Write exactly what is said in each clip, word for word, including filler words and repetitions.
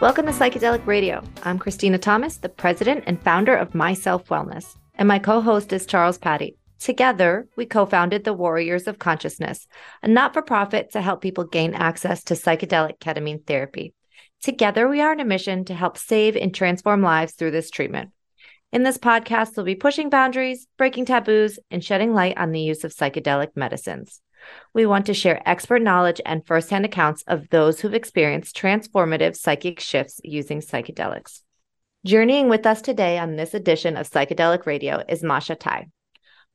Welcome to Psychedelic Radio. I'm Christina Thomas, the president and founder of MySelfWellness, and my co-host is Charles Patti. Together, we co-founded the Warriors of Consciousness, a not-for-profit to help people gain access to psychedelic ketamine therapy. Together, we are on a mission to help save and transform lives through this treatment. In this podcast, we'll be pushing boundaries, breaking taboos, and shedding light on the use of psychedelic medicines. We want to share expert knowledge and firsthand accounts of those who've experienced transformative psychic shifts using psychedelics. Journeying with us today on this edition of Psychedelic Radio is Masha Ty.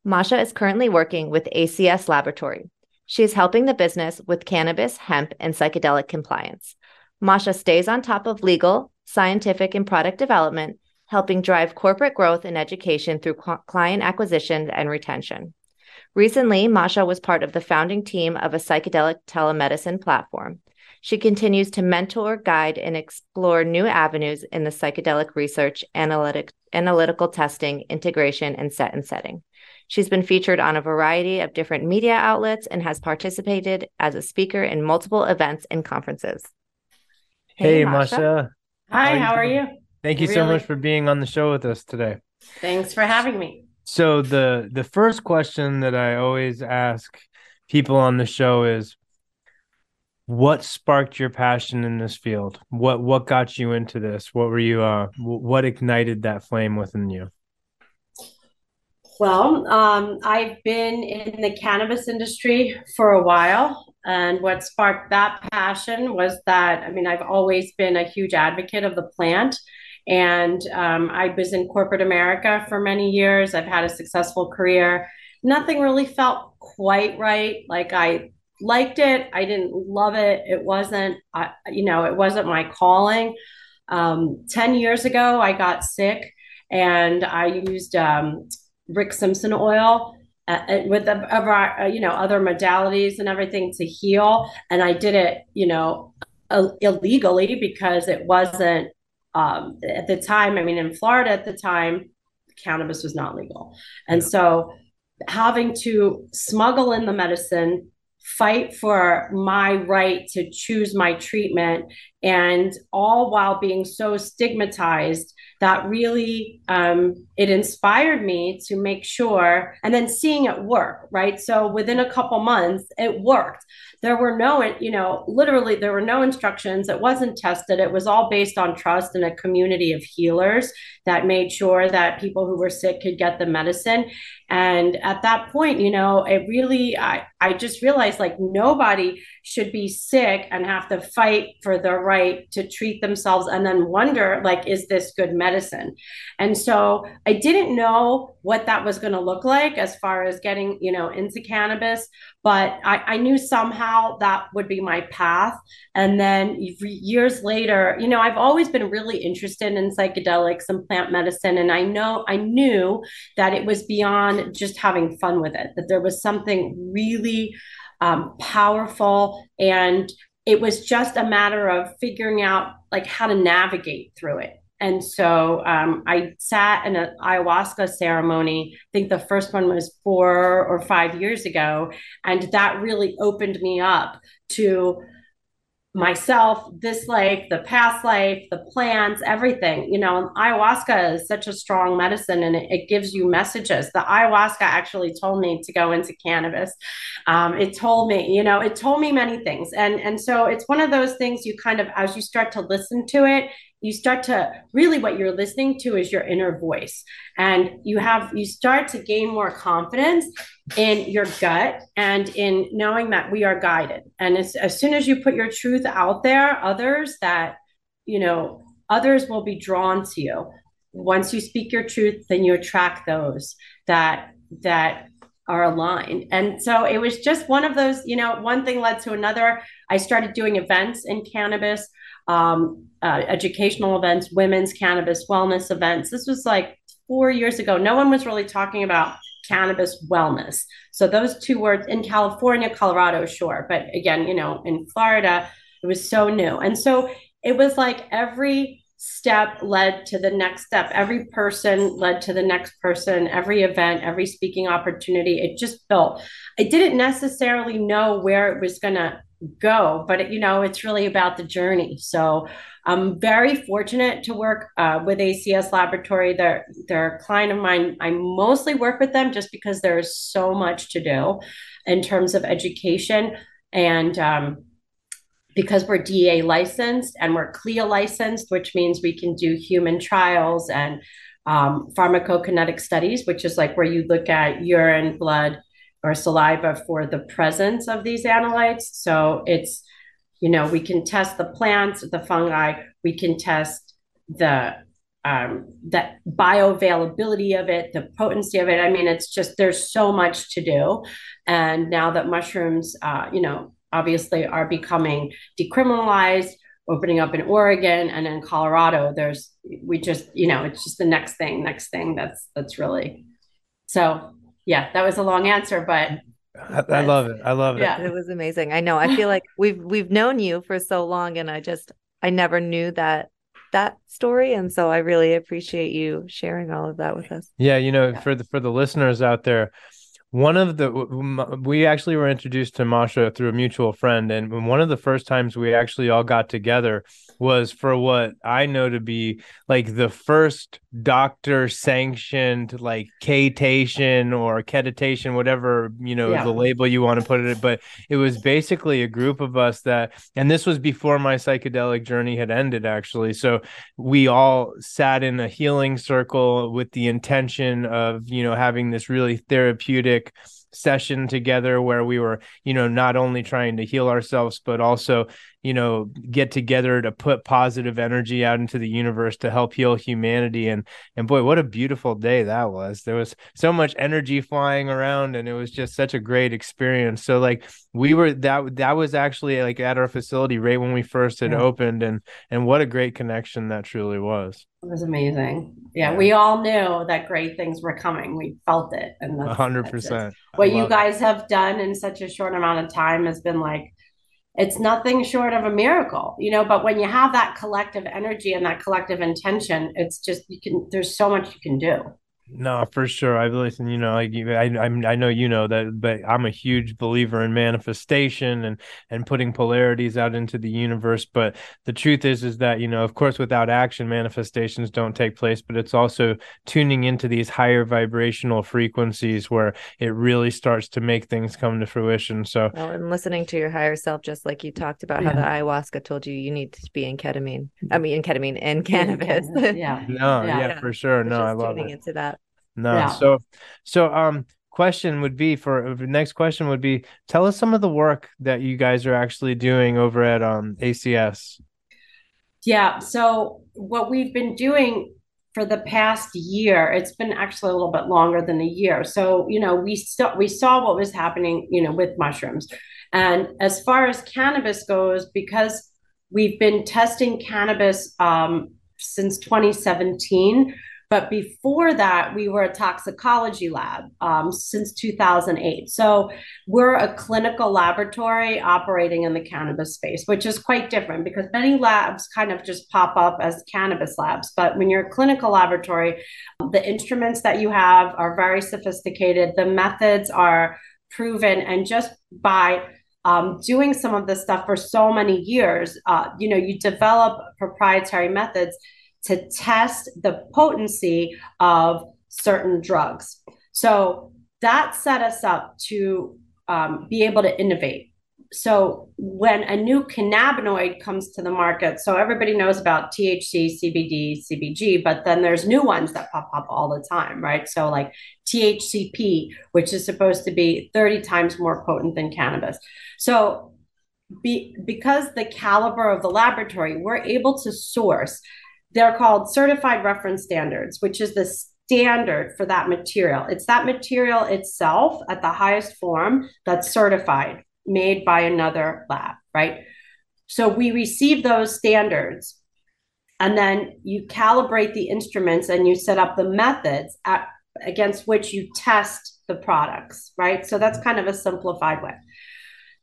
Masha is currently working with A C S Laboratory. She is helping the business with cannabis, hemp, and psychedelic compliance. Masha stays on top of legal, scientific, and product development, helping drive corporate growth and education through client acquisition and retention. Recently, Masha was part of the founding team of a psychedelic telemedicine platform. She continues to mentor, guide, and explore new avenues in the psychedelic research, analytic, analytical testing, integration, and set and setting. She's been featured on a variety of different media outlets and has participated as a speaker in multiple events and conferences. Hey, hey Masha. Masha. Hi, how are you? How are you? Thank you really? so much for being on the show with us today. Thanks for having me. So the the first question that I always ask people on the show is, what sparked your passion in this field? What what got you into this? What were you? Uh, what ignited that flame within you? Well, um, I've been in the cannabis industry for a while. And what sparked that passion was that, I mean, I've always been a huge advocate of the plant. And um, I was in corporate America for many years. I've had a successful career. Nothing really felt quite right. Like I liked it. I didn't love it. It wasn't, uh, you know, it wasn't my calling. Um, ten years ago, I got sick and I used um, Rick Simpson oil uh, with, uh, you know, other modalities and everything to heal. And I did it, you know, uh, illegally because it wasn't, Um, at the time, I mean, in Florida at the time, cannabis was not legal. And so having to smuggle in the medicine, fight for my right to choose my treatment, and all while being so stigmatized, that really, um, it inspired me to make sure, and then seeing it work, right? So within a couple months, it worked. There were no, you know, literally there were no instructions. It wasn't tested. It was all based on trust and a community of healers that made sure that people who were sick could get the medicine. And at that point, you know, it really, I, I just realized like nobody should be sick and have to fight for their right to treat themselves and then wonder like, is this good medicine? And so I didn't know what that was going to look like as far as getting, you know, into cannabis, but I, I knew somehow that would be my path. And then years later, you know, I've always been really interested in psychedelics and plant medicine. And I know, I knew that it was beyond just having fun with it, that there was something really um, powerful, and it was just a matter of figuring out like how to navigate through it. And so um, I sat in an ayahuasca ceremony. I think the first one was four or five years ago. And that really opened me up to myself, this life, the past life, the plants, everything. You know, ayahuasca is such a strong medicine, and it, it gives you messages. The ayahuasca actually told me to go into cannabis. Um, it told me, you know, it told me many things. And, and so it's one of those things you kind of, as you start to listen to it, you start to really, what you're listening to is your inner voice, and you have, you start to gain more confidence in your gut and in knowing that we are guided. And as, as soon as you put your truth out there, others that, you know, others will be drawn to you. Once you speak your truth, then you attract those that, that are aligned. And so it was just one of those, you know, one thing led to another. I started doing events in cannabis, um, uh, educational events, women's cannabis wellness events. This was like four years ago. No one was really talking about cannabis wellness. So those two words in California, Colorado, sure. But again, you know, in Florida, it was so new. And so it was like every step led to the next step. Every person led to the next person, every event, every speaking opportunity. It just built. I didn't necessarily know where it was going to go. But, you know, it's really about the journey. So I'm very fortunate to work uh, with A C S Laboratory. They're, they're a client of mine. I mostly work with them just because there is so much to do in terms of education. And um, because we're D E A licensed and we're C L I A licensed, which means we can do human trials and um, pharmacokinetic studies, which is like where you look at urine, blood, or saliva for the presence of these analytes. So it's, you know, we can test the plants, the fungi, we can test the um, the bioavailability of it, the potency of it. I mean, it's just, there's so much to do. And now that mushrooms, uh, you know, obviously are becoming decriminalized, opening up in Oregon and in Colorado, there's, we just, you know, it's just the next thing, next thing that's, that's really, so yeah, that was a long answer, but I, I love it. I love it. Yeah. It was amazing. I know. I feel like we've, we've known you for so long, and I just, I never knew that, that story. And so I really appreciate you sharing all of that with us. Yeah. You know, yeah. for the, for the listeners out there, one of the, we actually were introduced to Masha through a mutual friend. And one of the first times we actually all got together was for what I know to be like the first doctor sanctioned, like catation or ketation, whatever, you know, yeah. the label you want to put it. But it was basically a group of us that, and this was before my psychedelic journey had ended, actually. So we all sat in a healing circle with the intention of, you know, having this really therapeutic session together where we were, you know, not only trying to heal ourselves, but also, you know, get together to put positive energy out into the universe to help heal humanity. And, and boy, what a beautiful day that was. There was so much energy flying around, and it was just such a great experience. So like we were, that, that was actually like at our facility right when we first had yeah. opened, and, and what a great connection that truly was. It was amazing. Yeah, yeah, we all knew that great things were coming. We felt it. And that's one hundred percent. What you guys it. have done in such a short amount of time has been like, it's nothing short of a miracle, you know, but when you have that collective energy and that collective intention, it's just, you can, there's so much you can do. No, for sure. I've listened, you know, like you, I, I'm, I know, you know that, but I'm a huge believer in manifestation and, and putting polarities out into the universe. But the truth is, is that, you know, of course, without action, manifestations don't take place, but it's also tuning into these higher vibrational frequencies where it really starts to make things come to fruition. So well, and listening to your higher self, just like you talked about yeah. how the ayahuasca told you, you need to be in ketamine, I mean, in ketamine and cannabis. Yeah. yeah. No, yeah. yeah, for sure. No, I love it. Into that. No. Yeah. So, so, um, question would be for next question would be, tell us some of the work that you guys are actually doing over at, um, A C S. Yeah. So what we've been doing for the past year, it's been actually a little bit longer than a year. So, you know, we still, we saw what was happening, you know, with mushrooms. And as far as cannabis goes, because we've been testing cannabis, um, since twenty seventeen, but before that, we were a toxicology lab um, since two thousand eight. So we're a clinical laboratory operating in the cannabis space, which is quite different because many labs kind of just pop up as cannabis labs. But when you're a clinical laboratory, the instruments that you have are very sophisticated. The methods are proven, and just by Um, doing some of this stuff for so many years, uh, you know, you develop proprietary methods to test the potency of certain drugs. So that set us up to um, be able to innovate. So when a new cannabinoid comes to the market, so everybody knows about T H C, C B D, C B G, but then there's new ones that pop up all the time, right? So like T H C P, which is supposed to be thirty times more potent than cannabis. So be, because the caliber of the laboratory, we're able to source, they're called certified reference standards, which is the standard for that material. It's that material itself at the highest form that's certified, made by another lab, right? So we receive those standards, and then you calibrate the instruments and you set up the methods at, against which you test the products, right? So that's kind of a simplified way.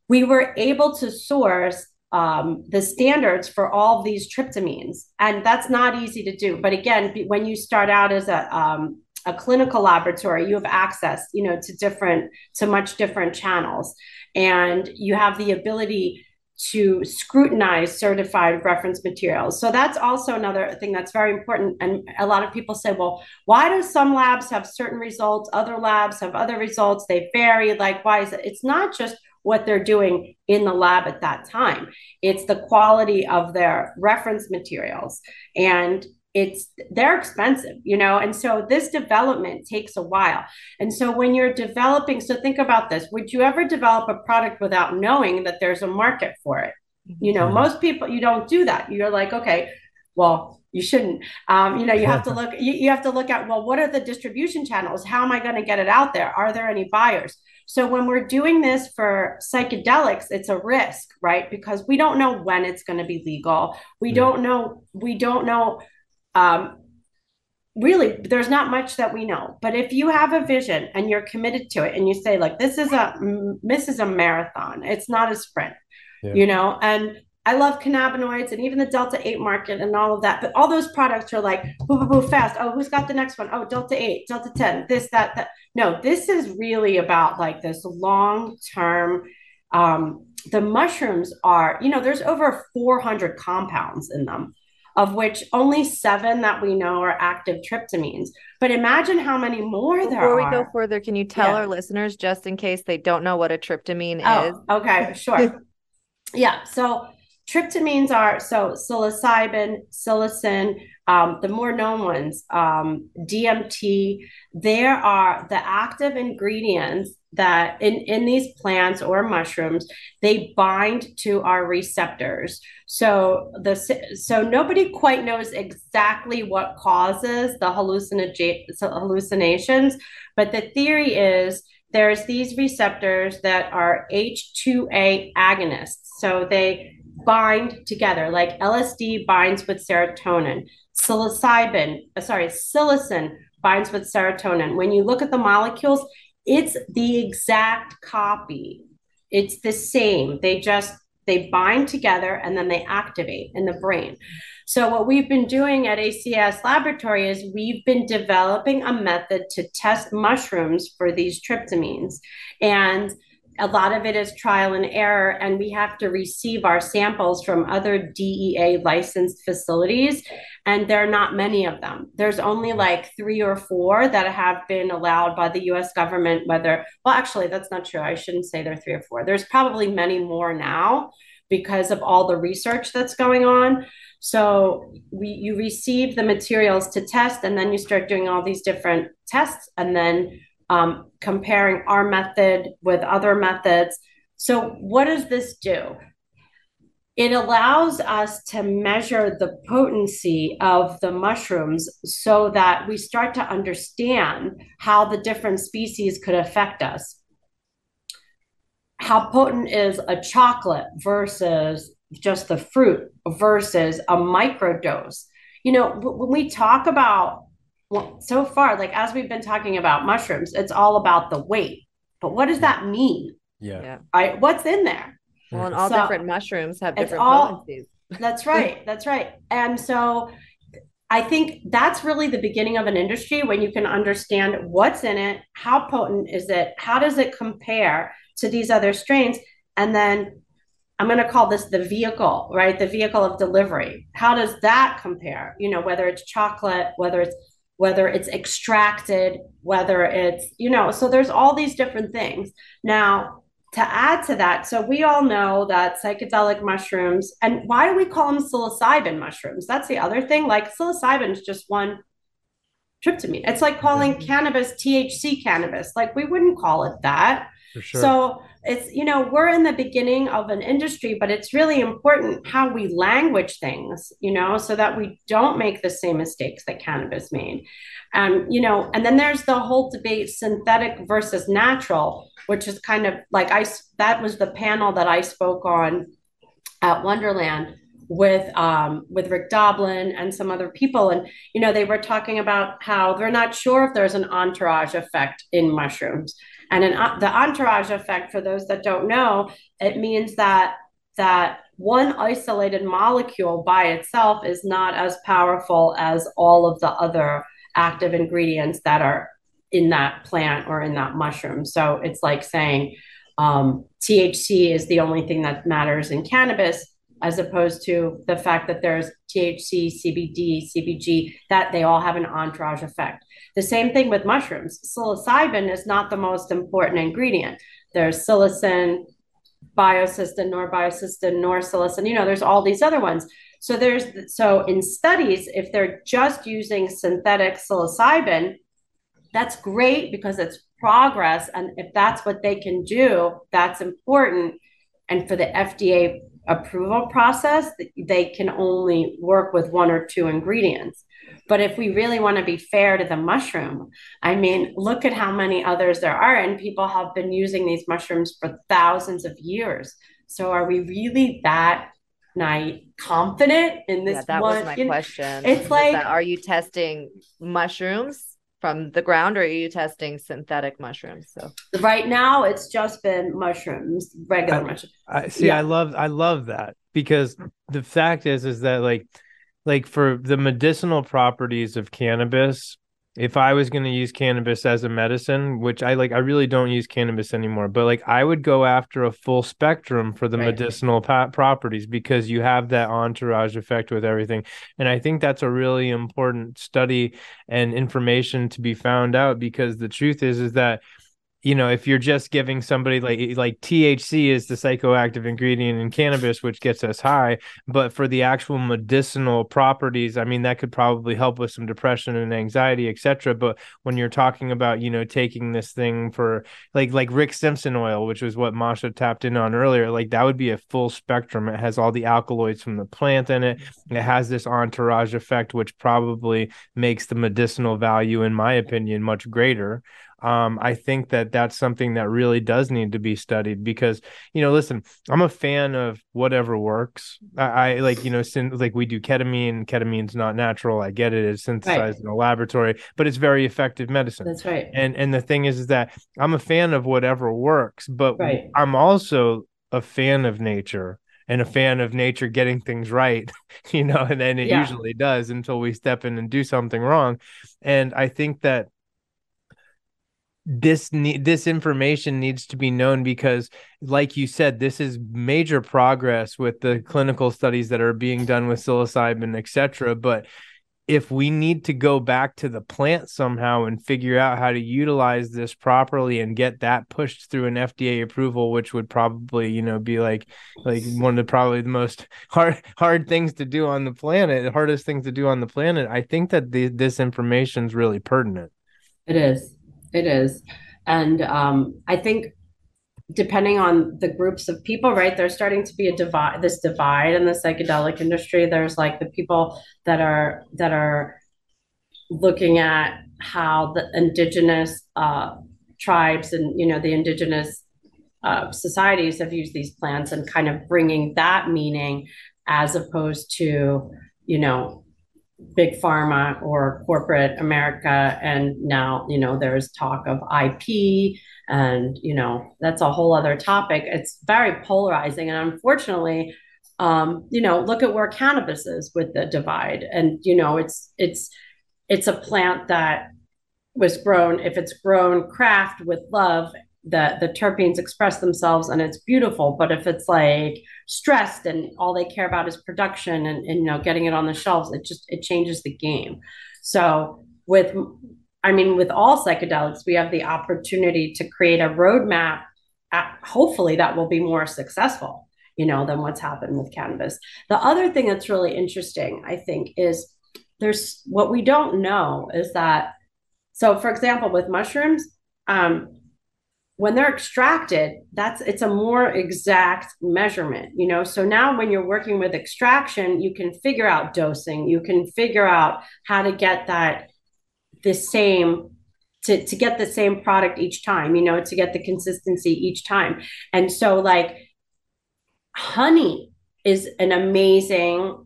We were able to source um, the standards for all these tryptamines, and that's not easy to do. But again, when you start out as a, um, a clinical laboratory, you have access, you know, to different, to much different channels. And you have the ability to scrutinize certified reference materials. So that's also another thing that's very important. And a lot of people say, well, why do some labs have certain results? Other labs have other results. They vary. Like, why is it? It's not just what they're doing in the lab at that time. It's the quality of their reference materials. And it's, they're expensive, you know, and so this development takes a while. And so when you're developing, so think about this, would you ever develop a product without knowing that there's a market for it? You know, most people, you don't do that. You're like, okay, well, you shouldn't, um, you know, you have to look, you, you have to look at, well, what are the distribution channels? How am I going to get it out there? Are there any buyers? So when we're doing this for psychedelics, it's a risk, right? Because we don't know when it's going to be legal. We yeah. don't know, we don't know. Um, really, there's not much that we know, but if you have a vision and you're committed to it and you say like, this is a, m- this is a marathon, it's not a sprint, yeah. you know, and I love cannabinoids and even the Delta eight market and all of that, but all those products are like, boo, boo, boo, fast. Oh, who's got the next one? Oh, Delta eight, Delta ten, this, that, that. No, this is really about like this long-term, um, the mushrooms are, you know, there's over four hundred compounds in them, of which only seven that we know are active tryptamines. But imagine how many more there Before are. Before we go further, can you tell yeah. our listeners, just in case they don't know what a tryptamine oh, is? Okay, sure. yeah, so tryptamines are, so psilocybin, psilocin, um, the more known ones, um, D M T, there are the active ingredients that in, in these plants or mushrooms, they bind to our receptors. So the so nobody quite knows exactly what causes the hallucinogen, hallucinations, but the theory is there's these receptors that are H two A agonists. So they bind together, like L S D binds with serotonin, psilocybin, sorry, psilocin binds with serotonin. When you look at the molecules, it's the exact copy. It's the same. They just, they bind together and then they activate in the brain. So what we've been doing at A C S Laboratory is we've been developing a method to test mushrooms for these tryptamines. And a lot of it is trial and error. And we have to receive our samples from other D E A licensed facilities. And there are not many of them. There's only like three or four that have been allowed by the U S government, whether, well, actually, that's not true. I shouldn't say there are three or four. There's probably many more now because of all the research that's going on. So we, you receive the materials to test, and then you start doing all these different tests, and then um, comparing our method with other methods. So what does this do? It allows us to measure the potency of the mushrooms so that we start to understand how the different species could affect us. How potent is a chocolate versus just the fruit versus a microdose? You know, when we talk about, well, so far, like as we've been talking about mushrooms, it's all about the weight. But what does that mean? Yeah. yeah. Right, what's in there? Well, and all so, different mushrooms have different all, potencies. That's right. That's right. And so I think that's really the beginning of an industry when you can understand what's in it, how potent is it, how does it compare to these other strains? And then I'm going to call this the vehicle, right? The vehicle of delivery. How does that compare? You know, whether it's chocolate, whether it's whether it's extracted, whether it's, you know, so there's all these different things. Now, to add to that, so we all know that psychedelic mushrooms, and why do we call them psilocybin mushrooms? That's the other thing. Like psilocybin is just one tryptamine. It's like calling mm-hmm. cannabis T H C cannabis. Like we wouldn't call it that. For sure. So it's, you know, we're in the beginning of an industry, but it's really important how we language things, you know, so that we don't make the same mistakes that cannabis made. Um, you know, and then there's the whole debate, synthetic versus natural, which is kind of like I, that was the panel that I spoke on at Wonderland with, um, with Rick Doblin and some other people. And, you know, they were talking about how they're not sure if there's an entourage effect in mushrooms. And an, uh, the entourage effect, for those that don't know, it means that that one isolated molecule by itself is not as powerful as all of the other active ingredients that are in that plant or in that mushroom. So it's like saying um, T H C is the only thing that matters in cannabis, as opposed to the fact that there's T H C, C B D, C B G, that they all have an entourage effect. The same thing with mushrooms. Psilocybin is not the most important ingredient. There's psilocin, biocystin, norbiocystin, norpsilocin, you know, there's all these other ones. So there's, so in studies, if they're just using synthetic psilocybin, that's great because it's progress. And if that's what they can do, that's important. And for the F D A approval process, they can only work with one or two ingredients. But if we really want to be fair to the mushroom, I mean, look at how many others there are, and people have been using these mushrooms for thousands of years. So are we really that naive, confident in this? Yeah, that one, was my you question. Know, it's like, that, are you testing mushrooms from the ground, or are you testing synthetic mushrooms? So right now it's just been mushrooms, regular I, mushrooms. I, see, yeah. I love, I love that, because the fact is, is that like, like for the medicinal properties of cannabis, if I was going to use cannabis as a medicine, which I like, I really don't use cannabis anymore, but like I would go after a full spectrum for the right. medicinal pa- properties, because you have that entourage effect with everything. And I think that's a really important study and information to be found out, because the truth is, is that, you know, if you're just giving somebody like like T H C is the psychoactive ingredient in cannabis, which gets us high, but for the actual medicinal properties, I mean, that could probably help with some depression and anxiety, et cetera. But when you're talking about, you know, taking this thing for like like Rick Simpson oil, which was what Masha tapped in on earlier, like that would be a full spectrum. It has all the alkaloids from the plant in it. It has this entourage effect, which probably makes the medicinal value, in my opinion, much greater. Um, I think that that's something that really does need to be studied, because, you know, listen, I'm a fan of whatever works. I, I like, you know, sin, like we do ketamine. Ketamine's not natural. I get it. It's synthesized right. in a laboratory, but it's very effective medicine. That's right. And and the thing is, is that I'm a fan of whatever works, but right. I'm also a fan of nature. And a fan of nature getting things right, you know, and then it yeah. usually does, until we step in and do something wrong. And I think that This ne- this information needs to be known, because, like you said, this is major progress with the clinical studies that are being done with psilocybin, et cetera. But if we need to go back to the plant somehow and figure out how to utilize this properly and get that pushed through an F D A approval, which would probably, you know, be like, like one of the, probably the most hard, hard things to do on the planet, the hardest things to do on the planet. I think that the, this information is really pertinent. It is. It is. And um, I think depending on the groups of people, right, there's starting to be a divide, this divide in the psychedelic industry. There's like the people that are that are looking at how the indigenous uh, tribes and, you know, the indigenous uh, societies have used these plants, and kind of bringing that meaning, as opposed to, you know, big pharma or corporate America. And now, you know, there's talk of I P, and, you know, that's a whole other topic. It's very polarizing. And unfortunately, um, you know, look at where cannabis is with the divide. And, you know, it's, it's, it's a plant that was grown, if it's grown craft with love, the, the terpenes express themselves and it's beautiful. But if it's like stressed and all they care about is production and, and, you know, getting it on the shelves, it just, it changes the game. So with, I mean, with all psychedelics, we have the opportunity to create a roadmap at, hopefully that will be more successful, you know, than what's happened with cannabis. The other thing that's really interesting, I think, is there's, what we don't know is that, so for example, with mushrooms, um, when they're extracted, that's, it's a more exact measurement, you know? So now when you're working with extraction, you can figure out dosing, you can figure out how to get that the same, to, to get the same product each time, you know, to get the consistency each time. And so like honey is an amazing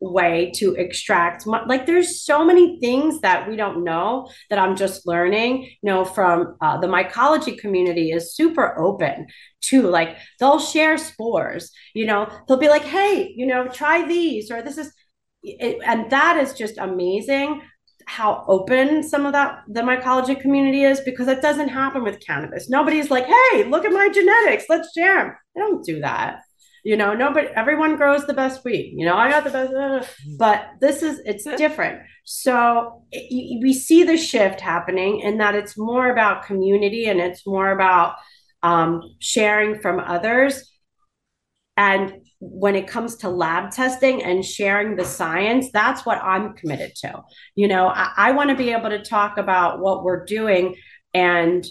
way to extract, like there's so many things that we don't know, that I'm just learning, you know, from uh, the mycology community is super open to, like, they'll share spores, you know, they'll be like, hey, you know, try these, or this is, it, and that is just amazing. how open some of that, the mycology community is, because that doesn't happen with cannabis. Nobody's like, hey, look at my genetics, let's share them. They don't do that. You know, nobody, everyone grows the best weed. You know, I got the best, but this is, it's different. So it, we see the shift happening in that it's more about community and it's more about um, sharing from others. And when it comes to lab testing and sharing the science, that's what I'm committed to. You know, I, I want to be able to talk about what we're doing and,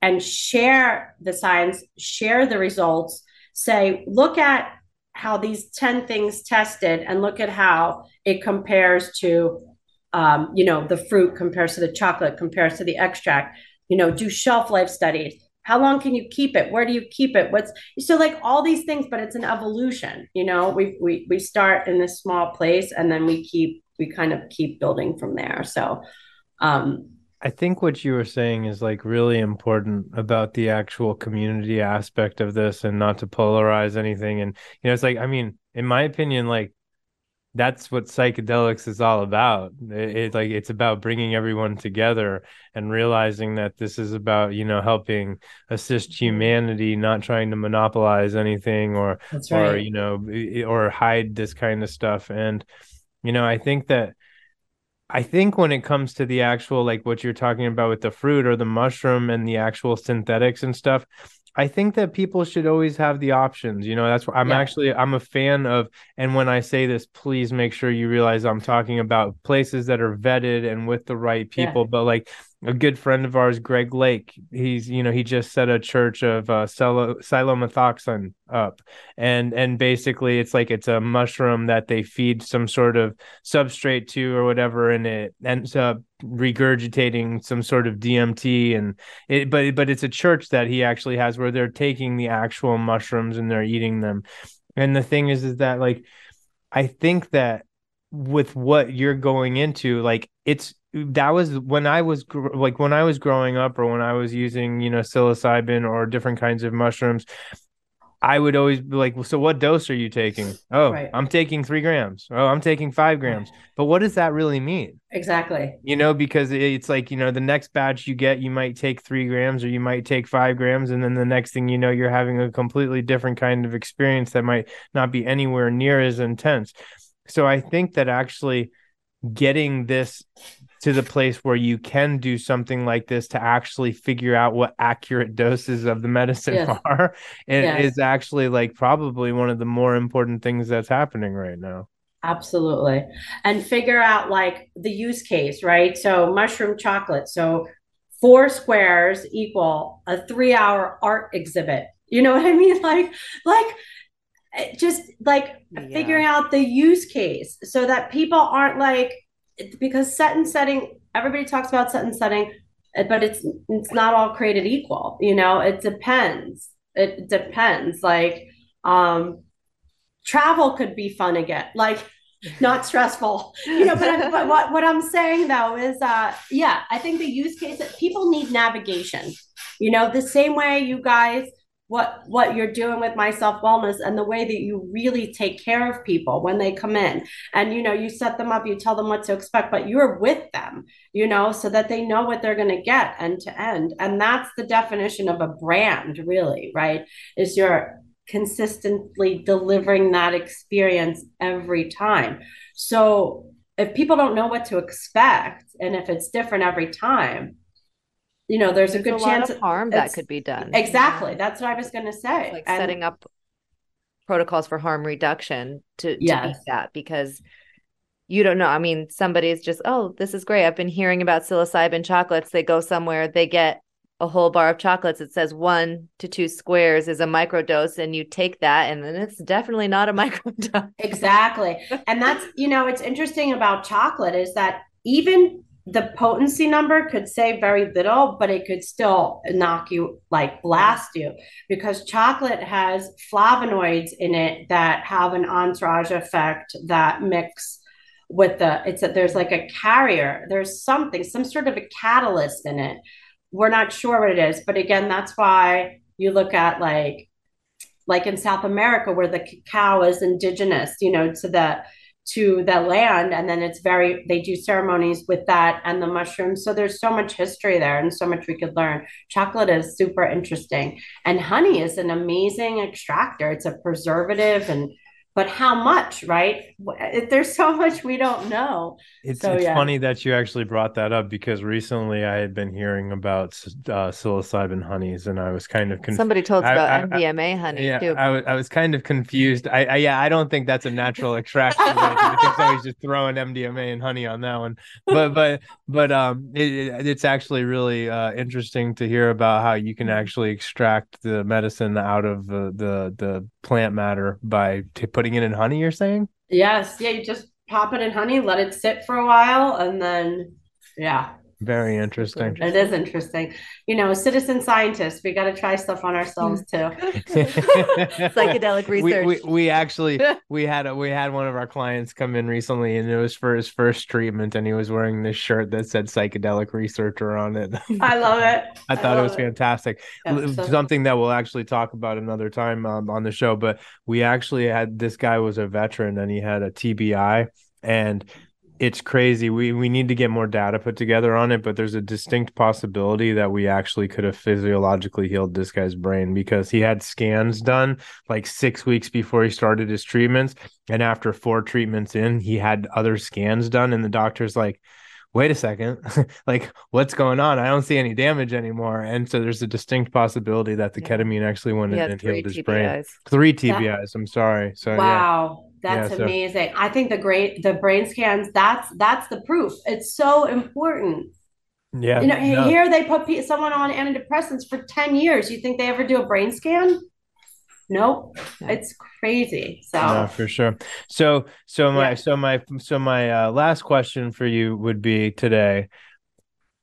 and share the science, share the results, say, look at how these ten things tested and look at how it compares to, um, you know, the fruit compares to the chocolate, compares to the extract, you know, do shelf life studies. How long can you keep it? Where do you keep it? What's so like all these things, but it's an evolution. You know, we, we, we start in this small place and then we keep, we kind of keep building from there. So, um, I think what you were saying is like really important about the actual community aspect of this and not to polarize anything. And, you know, it's like, I mean, in my opinion, like, that's what psychedelics is all about. It, it like it's about bringing everyone together and realizing that this is about, you know, helping assist humanity, not trying to monopolize anything or, right. or, you know, or hide this kind of stuff. And, you know, I think that, I think when it comes to the actual, like what you're talking about with the fruit or the mushroom and the actual synthetics and stuff, I think that people should always have the options. You know, that's what I'm yeah. actually, I'm a fan of. And when I say this, please make sure you realize I'm talking about places that are vetted and with the right people. Yeah. But like a good friend of ours, Greg Lake, he's, you know, he just set a church of uh, silo, psilomothoxone up. And, and basically it's like, it's a mushroom that they feed some sort of substrate to or whatever. And it ends up regurgitating some sort of D M T, and it but but it's a church that he actually has where they're taking the actual mushrooms and they're eating them. And the thing is is that like I think that with what you're going into, like it's that was when I was gr- like when I was growing up or when I was using, you know, psilocybin or different kinds of mushrooms, I would always be like, well, so what dose are you taking? Oh, right. I'm taking three grams. Oh, I'm taking five grams. But what does that really mean? Exactly. You know, because it's like, you know, the next batch you get, you might take three grams or you might take five grams. And then the next thing you know, you're having a completely different kind of experience that might not be anywhere near as intense. So I think that actually getting this to the place where you can do something like this to actually figure out what accurate doses of the medicine yes. are, it yes. is actually like probably one of the more important things that's happening right now. Absolutely. And figure out like the use case, right? So mushroom chocolate. So four squares equal a three hour art exhibit. You know what I mean? Like, like, just like yeah. figuring out the use case so that people aren't like, because set and setting, everybody talks about set and setting, but it's it's not all created equal. You know, it depends. It depends. Like um, travel could be fun again, like not stressful. You know, but, I, but what what I'm saying though is, uh, yeah, I think the use case that people need navigation. You know, the same way you guys. What what you're doing with Myself Wellness and the way that you really take care of people when they come in, and you know, you set them up, you tell them what to expect, but you're with them, you know, so that they know what they're going to get end to end. And that's the definition of a brand, really, right? Is you're consistently delivering that experience every time. So if people don't know what to expect, and if it's different every time, you know, there's, there's a good a chance of harm that could be done. Exactly. Yeah. That's what I was going to say. It's like and, setting up protocols for harm reduction to, yes. to beat that, because you don't know. I mean, somebody's just, oh, this is great. I've been hearing about psilocybin chocolates. They go somewhere, they get a whole bar of chocolates. It says one to two squares is a microdose, and you take that, and then it's definitely not a microdose. Exactly. And that's, you know, it's interesting about chocolate is that even the potency number could say very little, but it could still knock you, like blast you, because chocolate has flavonoids in it that have an entourage effect that mix with the, it's that there's like a carrier, there's something, some sort of a catalyst in it. We're not sure what it is, but again, that's why you look at like, like in South America where the cacao is indigenous, you know, to the to the land. And then it's very, they do ceremonies with that and the mushrooms. So there's so much history there and so much we could learn. Chocolate is super interesting. And honey is an amazing extractor. It's a preservative, and, but how much, right? There's so much we don't know. It's, so, it's yeah. funny that you actually brought that up, because recently I had been hearing about uh, psilocybin honeys, and I was kind of confused. Somebody told us about I, M D M A I, honey yeah, too. I was, I was kind of confused. I, I yeah, I don't think that's a natural extraction. I think somebody's just throwing M D M A and honey on that one. But but but um, it, it's actually really uh, interesting to hear about how you can actually extract the medicine out of the the, the plant matter by t- putting Putting it in honey, you're saying? Yes. Yeah, you just pop it in honey, let it sit for a while, and then, yeah. Very interesting. It is interesting. You know, citizen scientists, we got to try stuff on ourselves too. Psychedelic research. We, we, we actually, we had a, we had one of our clients come in recently, and it was for his first treatment, and he was wearing this shirt that said psychedelic researcher on it. I love it. I thought I it was fantastic. Yeah, so- Something that we'll actually talk about another time um, on the show, but we actually had, this guy was a veteran and he had a T B I, and it's crazy. We we need to get more data put together on it, but there's a distinct possibility that we actually could have physiologically healed this guy's brain, because he had scans done like six weeks before he started his treatments. And after four treatments in, he had other scans done. And the doctor's like, wait a second, like, what's going on? I don't see any damage anymore. And so there's a distinct possibility that the yeah. ketamine actually went yeah, in and healed his T B Is. Brain. Three T B Is. I'm sorry. So wow. Yeah. That's yeah, so. amazing. I think the great, the brain scans, that's, that's the proof. It's so important. Yeah. You know, yeah. here they put pe- someone on antidepressants for ten years. You think they ever do a brain scan? Nope. It's crazy. So no, for sure. So, so my, yeah. so my, so my uh, last question for you would be today,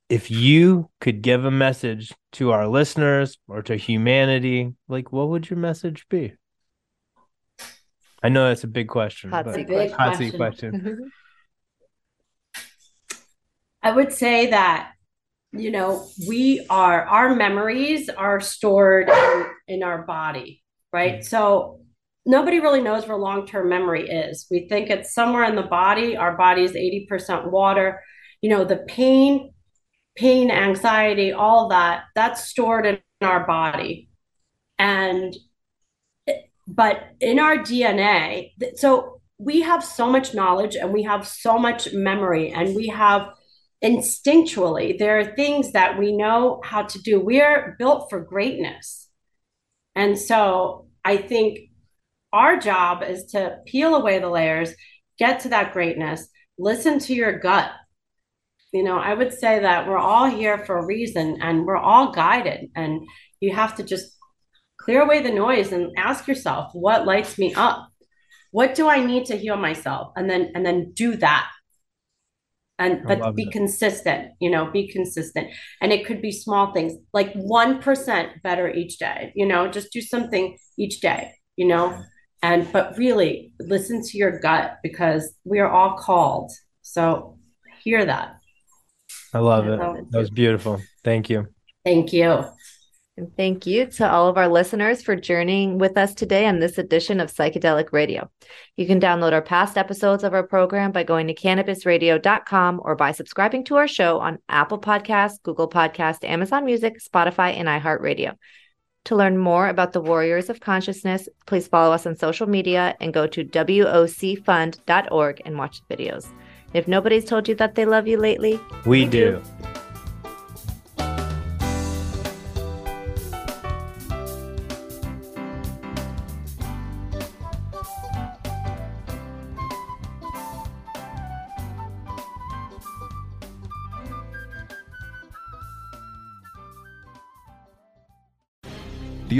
if you could give a message to our listeners or to humanity, like, what would your message be? I know that's a big question. Hot seat question. Hot seat question. I would say that, you know, we are, our memories are stored in, in our body, right? So nobody really knows where long-term memory is. We think it's somewhere in the body. Our body is eighty percent water. You know, the pain, pain, anxiety, all that, that's stored in our body. And but in our D N A, so we have so much knowledge and we have so much memory, and we have instinctually, there are things that we know how to do. We are built for greatness. And so I think our job is to peel away the layers, get to that greatness, listen to your gut. You know, I would say that we're all here for a reason, and we're all guided, and you have to just clear away the noise and ask yourself, what lights me up? What do I need to heal myself? And then, and then do that. And, but be that. consistent, you know, be consistent. And it could be small things, like one percent better each day, you know, just do something each day, you know, and, but really listen to your gut, because we are all called. So hear that. I love it. So, that was beautiful. Thank you. Thank you. And thank you to all of our listeners for journeying with us today on this edition of Psychedelic Radio. You can download our past episodes of our program by going to cannabis radio dot com or by subscribing to our show on Apple Podcasts, Google Podcasts, Amazon Music, Spotify, and iHeartRadio. To learn more about the Warriors of Consciousness, please follow us on social media and go to W O C fund dot org and watch the videos. If nobody's told you that they love you lately, we do. You. The